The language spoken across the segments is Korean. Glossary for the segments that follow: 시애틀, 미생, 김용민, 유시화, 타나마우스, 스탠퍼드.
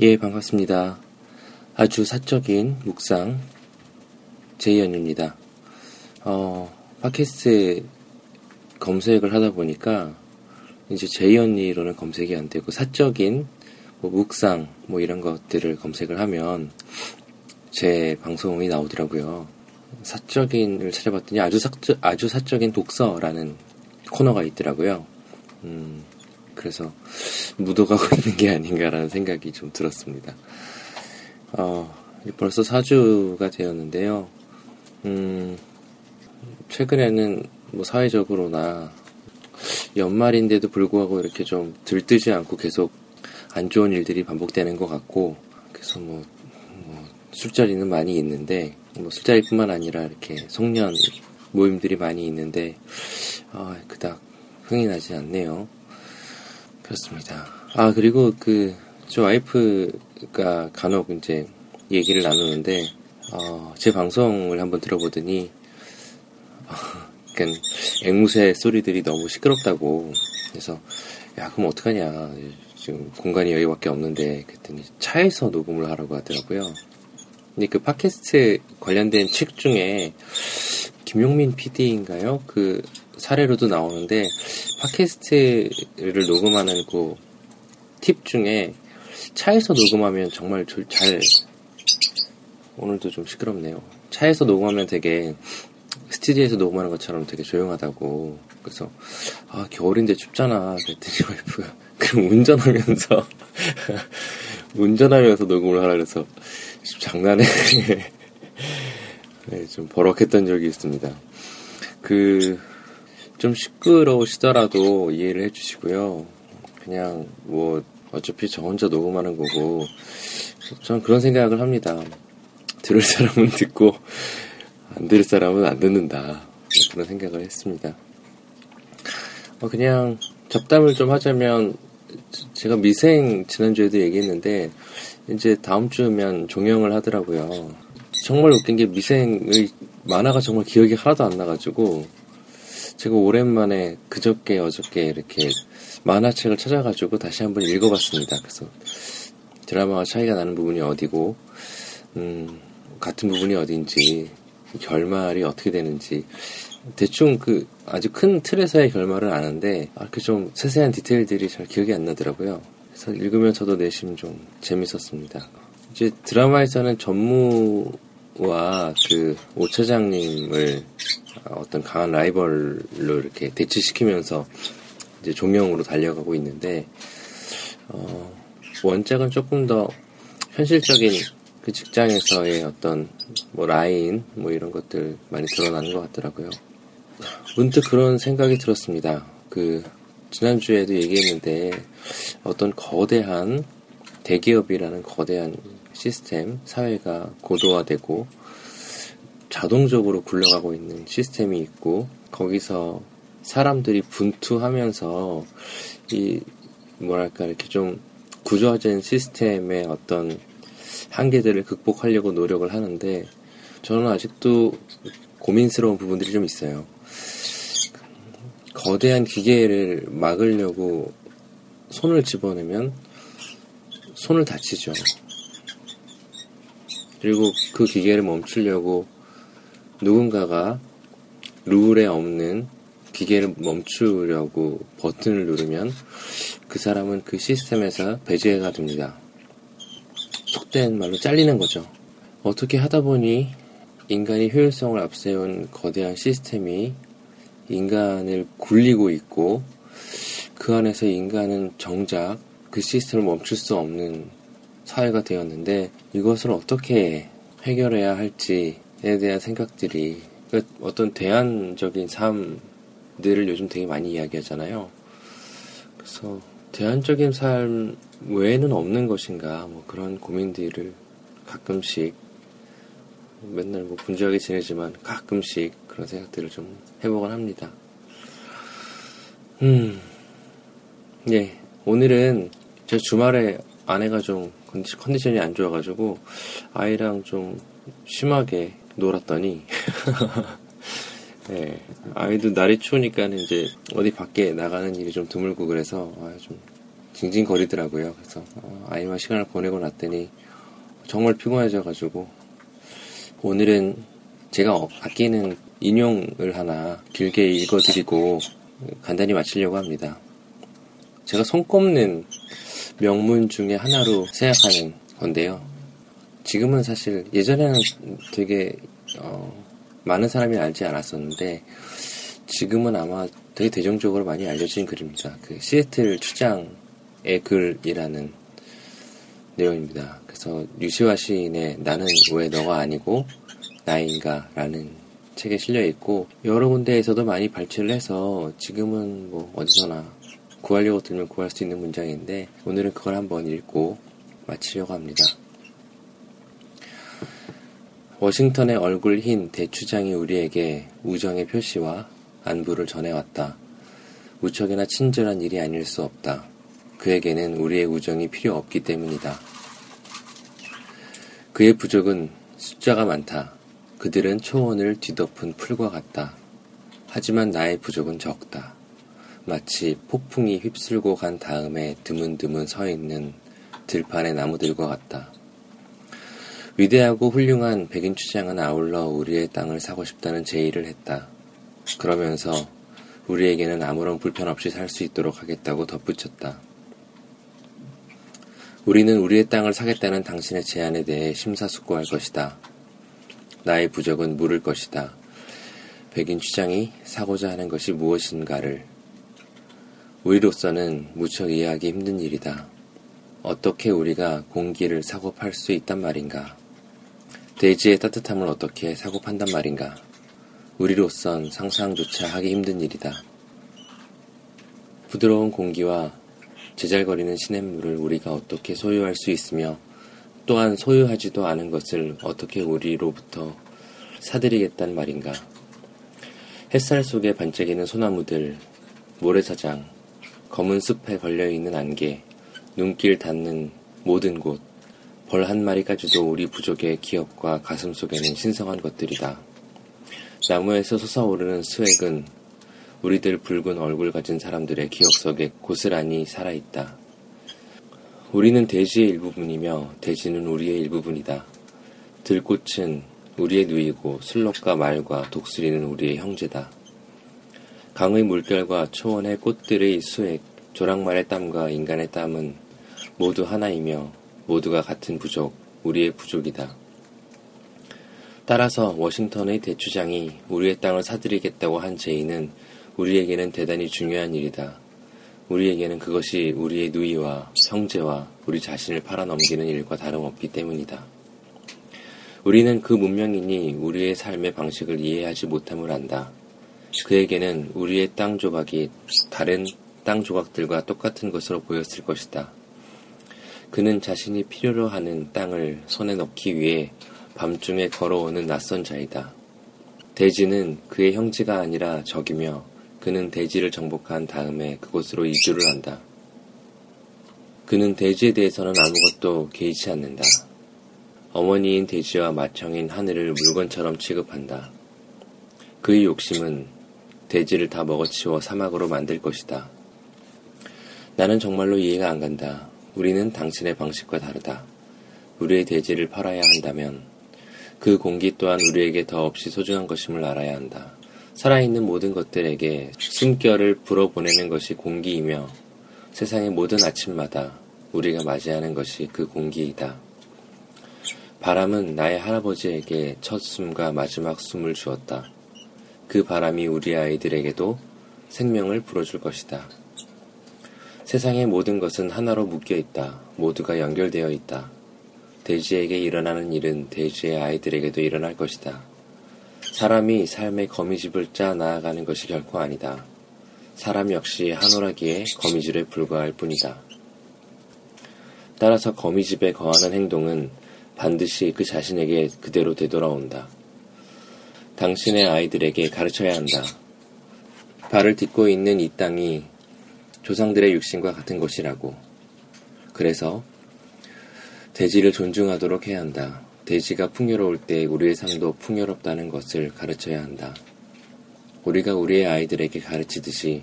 예, 반갑습니다. 아주 사적인 묵상 제이언입니다. 팟캐스트에 검색을 하다 보니까 이제 제이언이로는 검색이 안 되고 사적인 묵상 이런 것들을 검색을 하면 제 방송이 나오더라고요. 사적인을 찾아봤더니 아주 사적인 독서라는 코너가 있더라고요. 그래서 묻어가고 있는 게 아닌가라는 생각이 좀 들었습니다. 벌써 4주가 되었는데요. 최근에는 사회적으로나 연말인데도 불구하고 이렇게 좀 들뜨지 않고 계속 안 좋은 일들이 반복되는 것 같고, 그래서 술자리는 많이 있는데, 술자리뿐만 아니라 이렇게 송년 모임들이 많이 있는데, 그닥 흥이 나지 않네요. 그렇습니다. 그리고 저 와이프가 간혹 이제 얘기를 나누는데, 제 방송을 한번 들어보더니, 그러니까 앵무새 소리들이 너무 시끄럽다고. 그래서, 야, 그럼 어떡하냐. 지금 공간이 여기밖에 없는데, 그랬더니 차에서 녹음을 하라고 하더라고요. 근데 그 팟캐스트 관련된 책 중에, 김용민 PD인가요? 사례로도 나오는데, 팟캐스트를 녹음하는 팁 중에, 차에서 녹음하면 정말 오늘도 좀 시끄럽네요. 차에서 녹음하면 되게, 스튜디오에서 녹음하는 것처럼 되게 조용하다고. 그래서, 겨울인데 춥잖아. 그랬더니 와이프가, 그럼 운전하면서 녹음을 하라 그래서, 장난해. 네, 좀 버럭했던 적이 있습니다. 좀 시끄러우시더라도 이해를 해주시고요. 그냥 어차피 저 혼자 녹음하는 거고, 저는 그런 생각을 합니다. 들을 사람은 듣고 안 들을 사람은 안 듣는다. 그런 생각을 했습니다. 그냥 잡담을 좀 하자면, 제가 미생 지난주에도 얘기했는데 이제 다음 주면 종영을 하더라고요. 정말 웃긴 게 미생의 만화가 정말 기억이 하나도 안 나가지고, 제가 오랜만에 어저께 이렇게 만화책을 찾아가지고 다시 한번 읽어봤습니다. 그래서 드라마와 차이가 나는 부분이 어디고, 같은 부분이 어딘지, 결말이 어떻게 되는지, 대충 아주 큰 틀에서의 결말은 아는데, 좀 세세한 디테일들이 잘 기억이 안 나더라고요. 그래서 읽으면서도 내심 좀 재밌었습니다. 이제 드라마에서는 전무와 오 차장님을 어떤 강한 라이벌로 이렇게 대치시키면서 이제 종영으로 달려가고 있는데, 원작은 조금 더 현실적인 직장에서의 어떤 라인 이런 것들 많이 드러나는 것 같더라고요. 문득 그런 생각이 들었습니다. 지난주에도 얘기했는데, 어떤 거대한 대기업이라는 거대한 시스템, 사회가 고도화되고 자동적으로 굴러가고 있는 시스템이 있고, 거기서 사람들이 분투하면서 이렇게 좀 구조화된 시스템의 어떤 한계들을 극복하려고 노력을 하는데, 저는 아직도 고민스러운 부분들이 좀 있어요. 거대한 기계를 막으려고 손을 집어내면 손을 다치죠. 그리고 그 기계를 멈추려고 누군가가 룰에 없는 기계를 멈추려고 버튼을 누르면 그 사람은 그 시스템에서 배제가 됩니다. 속된 말로 잘리는 거죠. 어떻게 하다 보니 인간이 효율성을 앞세운 거대한 시스템이 인간을 굴리고 있고, 그 안에서 인간은 정작 그 시스템을 멈출 수 없는 사회가 되었는데, 이것을 어떻게 해결해야 할지에 대한 생각들이, 어떤 대안적인 삶 를 요즘 되게 많이 이야기하잖아요. 그래서 대안적인 삶 외에는 없는 것인가, 뭐 그런 고민들을 가끔씩, 맨날 뭐 분주하게 지내지만 가끔씩 그런 생각들을 좀 해보곤 합니다. 예, 오늘은 제 주말에 아내가 좀 컨디션이 안 좋아가지고 아이랑 좀 심하게 놀았더니 예, 아이도 날이 추우니까 이제 어디 밖에 나가는 일이 좀 드물고 그래서 좀 징징거리더라고요. 그래서 아이와 시간을 보내고 났더니 정말 피곤해져가지고 오늘은 제가 아끼는 인용을 하나 길게 읽어드리고 간단히 마치려고 합니다. 제가 손꼽는 명문 중에 하나로 생각하는 건데요. 지금은 사실 예전에는 되게 많은 사람이 알지 않았었는데 지금은 아마 되게 대중적으로 많이 알려진 글입니다. 그 시애틀 추장의 글이라는 내용입니다. 그래서 유시화 시인의 나는 왜 너가 아니고 나인가 라는 책에 실려있고 여러 군데에서도 많이 발췌를 해서 지금은 뭐 어디서나 구하려고 들면 구할 수 있는 문장인데 오늘은 그걸 한번 읽고 마치려고 합니다. 워싱턴의 얼굴 흰 대추장이 우리에게 우정의 표시와 안부를 전해왔다. 무척이나 친절한 일이 아닐 수 없다. 그에게는 우리의 우정이 필요 없기 때문이다. 그의 부족은 숫자가 많다. 그들은 초원을 뒤덮은 풀과 같다. 하지만 나의 부족은 적다. 마치 폭풍이 휩쓸고 간 다음에 드문드문 서 있는 들판의 나무들과 같다. 위대하고 훌륭한 백인 추장은 아울러 우리의 땅을 사고 싶다는 제의를 했다. 그러면서 우리에게는 아무런 불편 없이 살 수 있도록 하겠다고 덧붙였다. 우리는 우리의 땅을 사겠다는 당신의 제안에 대해 심사숙고할 것이다. 나의 부적은 물을 것이다. 백인 추장이 사고자 하는 것이 무엇인가를. 우리로서는 무척 이해하기 힘든 일이다. 어떻게 우리가 공기를 사고 팔 수 있단 말인가? 대지의 따뜻함을 어떻게 사고 판단 말인가? 우리로선 상상조차 하기 힘든 일이다. 부드러운 공기와 제잘거리는 시냇물을 우리가 어떻게 소유할 수 있으며 또한 소유하지도 않은 것을 어떻게 우리로부터 사들이겠단 말인가? 햇살 속에 반짝이는 소나무들, 모래사장, 검은 숲에 걸려있는 안개, 눈길 닿는 모든 곳, 벌 한 마리까지도 우리 부족의 기억과 가슴 속에는 신성한 것들이다. 나무에서 솟아오르는 스웩은 우리들 붉은 얼굴 가진 사람들의 기억 속에 고스란히 살아있다. 우리는 대지의 일부분이며 대지는 우리의 일부분이다. 들꽃은 우리의 누이고 술록과 말과 독수리는 우리의 형제다. 강의 물결과 초원의 꽃들의 수액, 조랑말의 땀과 인간의 땀은 모두 하나이며 모두가 같은 부족, 우리의 부족이다. 따라서 워싱턴의 대추장이 우리의 땅을 사들이겠다고 한 제의는 우리에게는 대단히 중요한 일이다. 우리에게는 그것이 우리의 누이와 형제와 우리 자신을 팔아넘기는 일과 다름없기 때문이다. 우리는 그 문명인이 우리의 삶의 방식을 이해하지 못함을 안다. 그에게는 우리의 땅 조각이 다른 땅 조각들과 똑같은 것으로 보였을 것이다. 그는 자신이 필요로 하는 땅을 손에 넣기 위해 밤중에 걸어오는 낯선 자이다. 대지는 그의 형제가 아니라 적이며 그는 대지를 정복한 다음에 그곳으로 이주를 한다. 그는 대지에 대해서는 아무것도 개의치 않는다. 어머니인 대지와 마청인 하늘을 물건처럼 취급한다. 그의 욕심은 대지를 다 먹어치워 사막으로 만들 것이다. 나는 정말로 이해가 안 간다. 우리는 당신의 방식과 다르다. 우리의 대지를 팔아야 한다면 그 공기 또한 우리에게 더없이 소중한 것임을 알아야 한다. 살아있는 모든 것들에게 숨결을 불어보내는 것이 공기이며 세상의 모든 아침마다 우리가 맞이하는 것이 그 공기이다. 바람은 나의 할아버지에게 첫 숨과 마지막 숨을 주었다. 그 바람이 우리 아이들에게도 생명을 불어줄 것이다. 세상의 모든 것은 하나로 묶여있다. 모두가 연결되어 있다. 대지에게 일어나는 일은 대지의 아이들에게도 일어날 것이다. 사람이 삶의 거미집을 짜 나아가는 것이 결코 아니다. 사람 역시 한 오라기의 거미줄에 불과할 뿐이다. 따라서 거미집에 거하는 행동은 반드시 그 자신에게 그대로 되돌아온다. 당신의 아이들에게 가르쳐야 한다. 발을 딛고 있는 이 땅이 조상들의 육신과 같은 것이라고. 그래서 돼지를 존중하도록 해야 한다. 돼지가 풍요로울 때 우리의 삶도 풍요롭다는 것을 가르쳐야 한다. 우리가 우리의 아이들에게 가르치듯이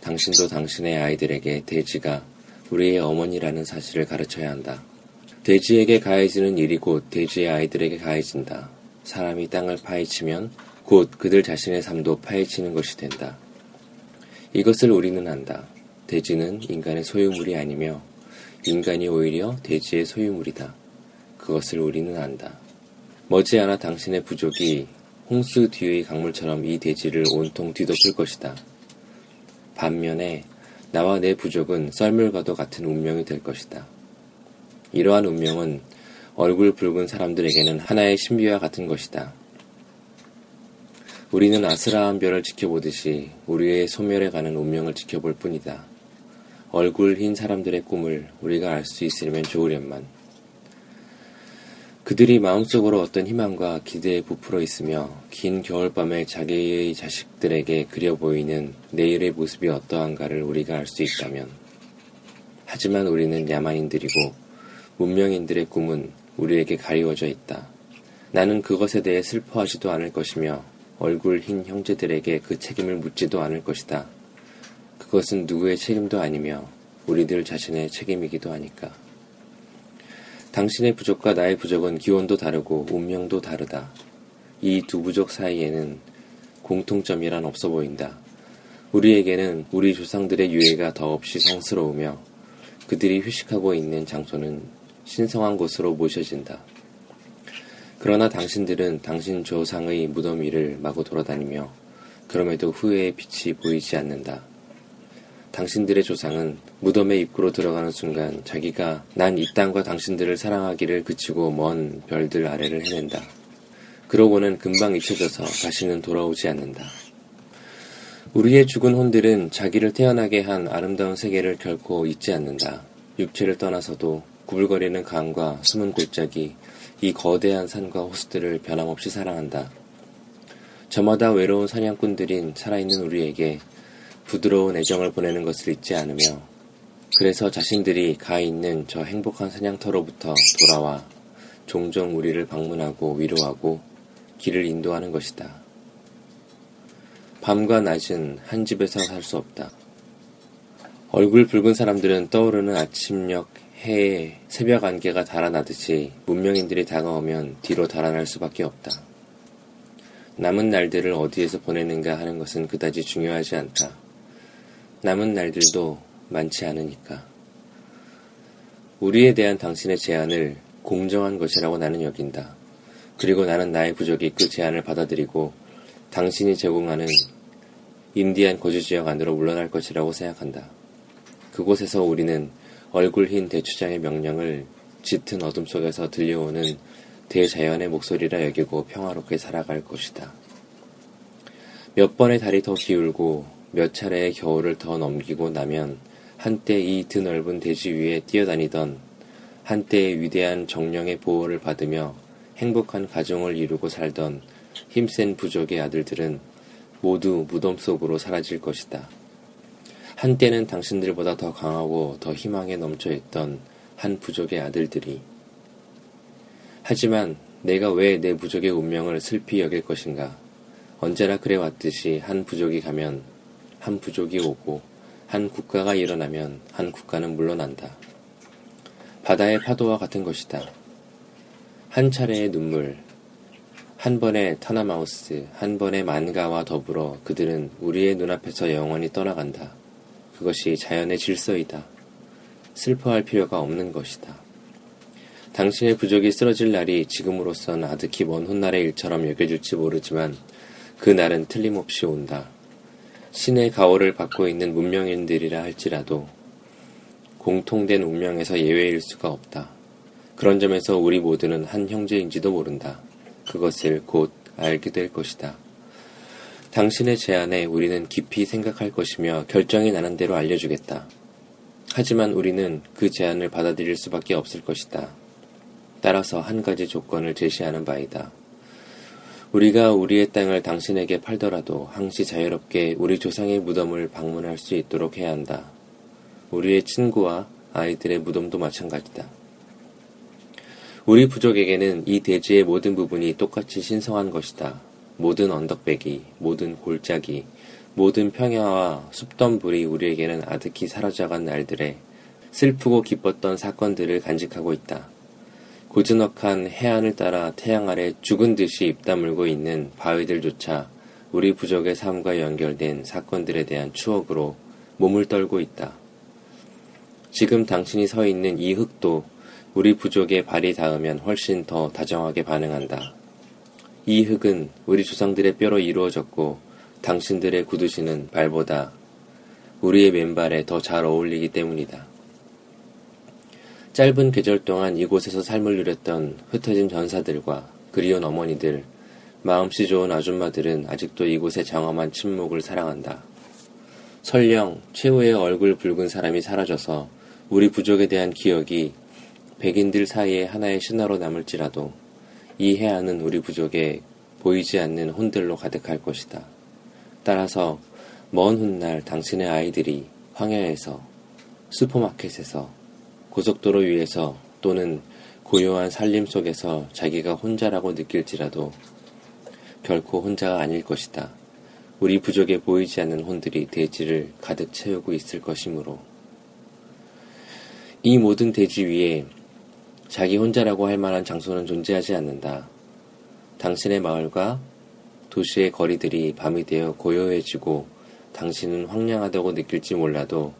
당신도 당신의 아이들에게 돼지가 우리의 어머니라는 사실을 가르쳐야 한다. 돼지에게 가해지는 일이 곧 돼지의 아이들에게 가해진다. 사람이 땅을 파헤치면 곧 그들 자신의 삶도 파헤치는 것이 된다. 이것을 우리는 안다. 돼지는 인간의 소유물이 아니며 인간이 오히려 돼지의 소유물이다. 그것을 우리는 안다. 머지않아 당신의 부족이 홍수 뒤의 강물처럼 이 돼지를 온통 뒤덮을 것이다. 반면에 나와 내 부족은 썰물과도 같은 운명이 될 것이다. 이러한 운명은 얼굴 붉은 사람들에게는 하나의 신비와 같은 것이다. 우리는 아스라한 별을 지켜보듯이 우리의 소멸해가는 운명을 지켜볼 뿐이다. 얼굴 흰 사람들의 꿈을 우리가 알 수 있으면 좋으련만. 그들이 마음속으로 어떤 희망과 기대에 부풀어 있으며 긴 겨울밤에 자기의 자식들에게 그려 보이는 내일의 모습이 어떠한가를 우리가 알 수 있다면. 하지만 우리는 야만인들이고 문명인들의 꿈은 우리에게 가리워져 있다. 나는 그것에 대해 슬퍼하지도 않을 것이며 얼굴 흰 형제들에게 그 책임을 묻지도 않을 것이다. 그것은 누구의 책임도 아니며 우리들 자신의 책임이기도 하니까. 당신의 부족과 나의 부족은 기원도 다르고 운명도 다르다. 이 두 부족 사이에는 공통점이란 없어 보인다. 우리에게는 우리 조상들의 유해가 더없이 성스러우며 그들이 휴식하고 있는 장소는 신성한 곳으로 모셔진다. 그러나 당신들은 당신 조상의 무덤위를 마구 돌아다니며 그럼에도 후회의 빛이 보이지 않는다. 당신들의 조상은 무덤의 입구로 들어가는 순간 자기가 난 이 땅과 당신들을 사랑하기를 그치고 먼 별들 아래를 헤맨다. 그러고는 금방 잊혀져서 다시는 돌아오지 않는다. 우리의 죽은 혼들은 자기를 태어나게 한 아름다운 세계를 결코 잊지 않는다. 육체를 떠나서도 구불거리는 강과 숨은 골짜기, 이 거대한 산과 호수들을 변함없이 사랑한다. 저마다 외로운 사냥꾼들인 살아있는 우리에게 부드러운 애정을 보내는 것을 잊지 않으며 그래서 자신들이 가 있는 저 행복한 사냥터로부터 돌아와 종종 우리를 방문하고 위로하고 길을 인도하는 것이다. 밤과 낮은 한 집에서 살 수 없다. 얼굴 붉은 사람들은 떠오르는 아침녘 해에 새벽 안개가 달아나듯이 문명인들이 다가오면 뒤로 달아날 수밖에 없다. 남은 날들을 어디에서 보내는가 하는 것은 그다지 중요하지 않다. 남은 날들도 많지 않으니까. 우리에 대한 당신의 제안을 공정한 것이라고 나는 여긴다. 그리고 나는 나의 부족이 그 제안을 받아들이고 당신이 제공하는 인디안 거주지역 안으로 물러날 것이라고 생각한다. 그곳에서 우리는 얼굴 흰 대추장의 명령을 짙은 어둠 속에서 들려오는 대자연의 목소리라 여기고 평화롭게 살아갈 것이다. 몇 번의 달이 더 기울고 몇 차례의 겨울을 더 넘기고 나면 한때 이 드넓은 대지 위에 뛰어다니던 한때의 위대한 정령의 보호를 받으며 행복한 가정을 이루고 살던 힘센 부족의 아들들은 모두 무덤 속으로 사라질 것이다. 한때는 당신들보다 더 강하고 더 희망에 넘쳐있던 한 부족의 아들들이. 하지만 내가 왜 내 부족의 운명을 슬피 여길 것인가? 언제나 그래왔듯이 한 부족이 가면 한 부족이 오고 한 국가가 일어나면 한 국가는 물러난다. 바다의 파도와 같은 것이다. 한 차례의 눈물, 한 번의 타나마우스, 한 번의 만가와 더불어 그들은 우리의 눈앞에서 영원히 떠나간다. 그것이 자연의 질서이다. 슬퍼할 필요가 없는 것이다. 당신의 부족이 쓰러질 날이 지금으로선 아득히 먼 훗날의 일처럼 여겨질지 모르지만 그 날은 틀림없이 온다. 신의 가호를 받고 있는 문명인들이라 할지라도 공통된 운명에서 예외일 수가 없다. 그런 점에서 우리 모두는 한 형제인지도 모른다. 그것을 곧 알게 될 것이다. 당신의 제안에 우리는 깊이 생각할 것이며 결정이 나는 대로 알려주겠다. 하지만 우리는 그 제안을 받아들일 수밖에 없을 것이다. 따라서 한 가지 조건을 제시하는 바이다. 우리가 우리의 땅을 당신에게 팔더라도 항시 자유롭게 우리 조상의 무덤을 방문할 수 있도록 해야 한다. 우리의 친구와 아이들의 무덤도 마찬가지다. 우리 부족에게는 이 대지의 모든 부분이 똑같이 신성한 것이다. 모든 언덕배기, 모든 골짜기, 모든 평야와 숲덤불이 우리에게는 아득히 사라져간 날들에 슬프고 기뻤던 사건들을 간직하고 있다. 고즈넉한 해안을 따라 태양 아래 죽은 듯이 입 다물고 있는 바위들조차 우리 부족의 삶과 연결된 사건들에 대한 추억으로 몸을 떨고 있다. 지금 당신이 서 있는 이 흙도 우리 부족의 발이 닿으면 훨씬 더 다정하게 반응한다. 이 흙은 우리 조상들의 뼈로 이루어졌고 당신들의 구두신은 발보다 우리의 맨발에 더 잘 어울리기 때문이다. 짧은 계절 동안 이곳에서 삶을 누렸던 흩어진 전사들과 그리운 어머니들, 마음씨 좋은 아줌마들은 아직도 이곳의 장엄한 침묵을 사랑한다. 설령 최후의 얼굴 붉은 사람이 사라져서 우리 부족에 대한 기억이 백인들 사이에 하나의 신화로 남을지라도 이 해안은 우리 부족에 보이지 않는 혼들로 가득할 것이다. 따라서 먼 훗날 당신의 아이들이 황야에서, 슈퍼마켓에서, 고속도로 위에서 또는 고요한 산림 속에서 자기가 혼자라고 느낄지라도 결코 혼자가 아닐 것이다. 우리 부족에 보이지 않는 혼들이 대지를 가득 채우고 있을 것이므로. 이 모든 대지 위에 자기 혼자라고 할 만한 장소는 존재하지 않는다. 당신의 마을과 도시의 거리들이 밤이 되어 고요해지고 당신은 황량하다고 느낄지 몰라도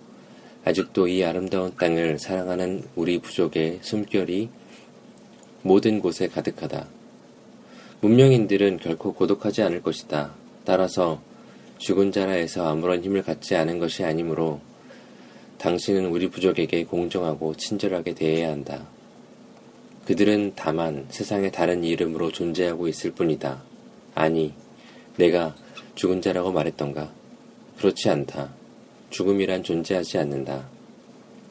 아직도 이 아름다운 땅을 사랑하는 우리 부족의 숨결이 모든 곳에 가득하다. 문명인들은 결코 고독하지 않을 것이다. 따라서 죽은 자라에서 아무런 힘을 갖지 않은 것이 아니므로 당신은 우리 부족에게 공정하고 친절하게 대해야 한다. 그들은 다만 세상의 다른 이름으로 존재하고 있을 뿐이다. 아니, 내가 죽은 자라고 말했던가? 그렇지 않다. 죽음이란 존재하지 않는다.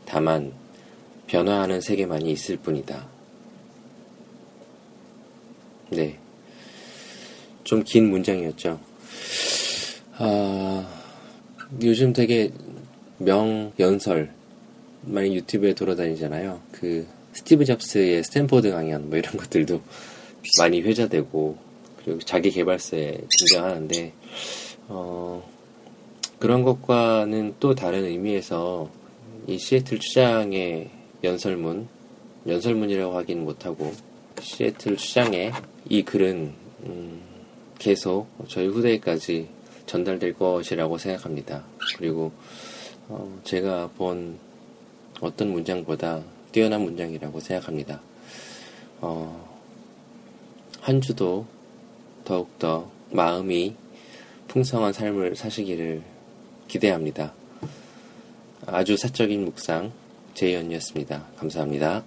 다만 변화하는 세계만이 있을 뿐이다. 네, 좀 긴 문장이었죠. 요즘 되게 명연설 많이 유튜브에 돌아다니잖아요. 그 스티브 잡스의 스탠퍼드 강연 뭐 이런 것들도 많이 회자되고 그리고 자기 개발서에 등장하는데 그런 것과는 또 다른 의미에서 이 시애틀 추장의 연설문이라고 하긴 못하고 시애틀 추장의 이 글은 계속 저희 후대까지 전달될 것이라고 생각합니다. 그리고 제가 본 어떤 문장보다 뛰어난 문장이라고 생각합니다. 한 주도 더욱더 마음이 풍성한 삶을 사시기를 기대합니다. 아주 사적인 묵상, 제이언이었습니다. 감사합니다.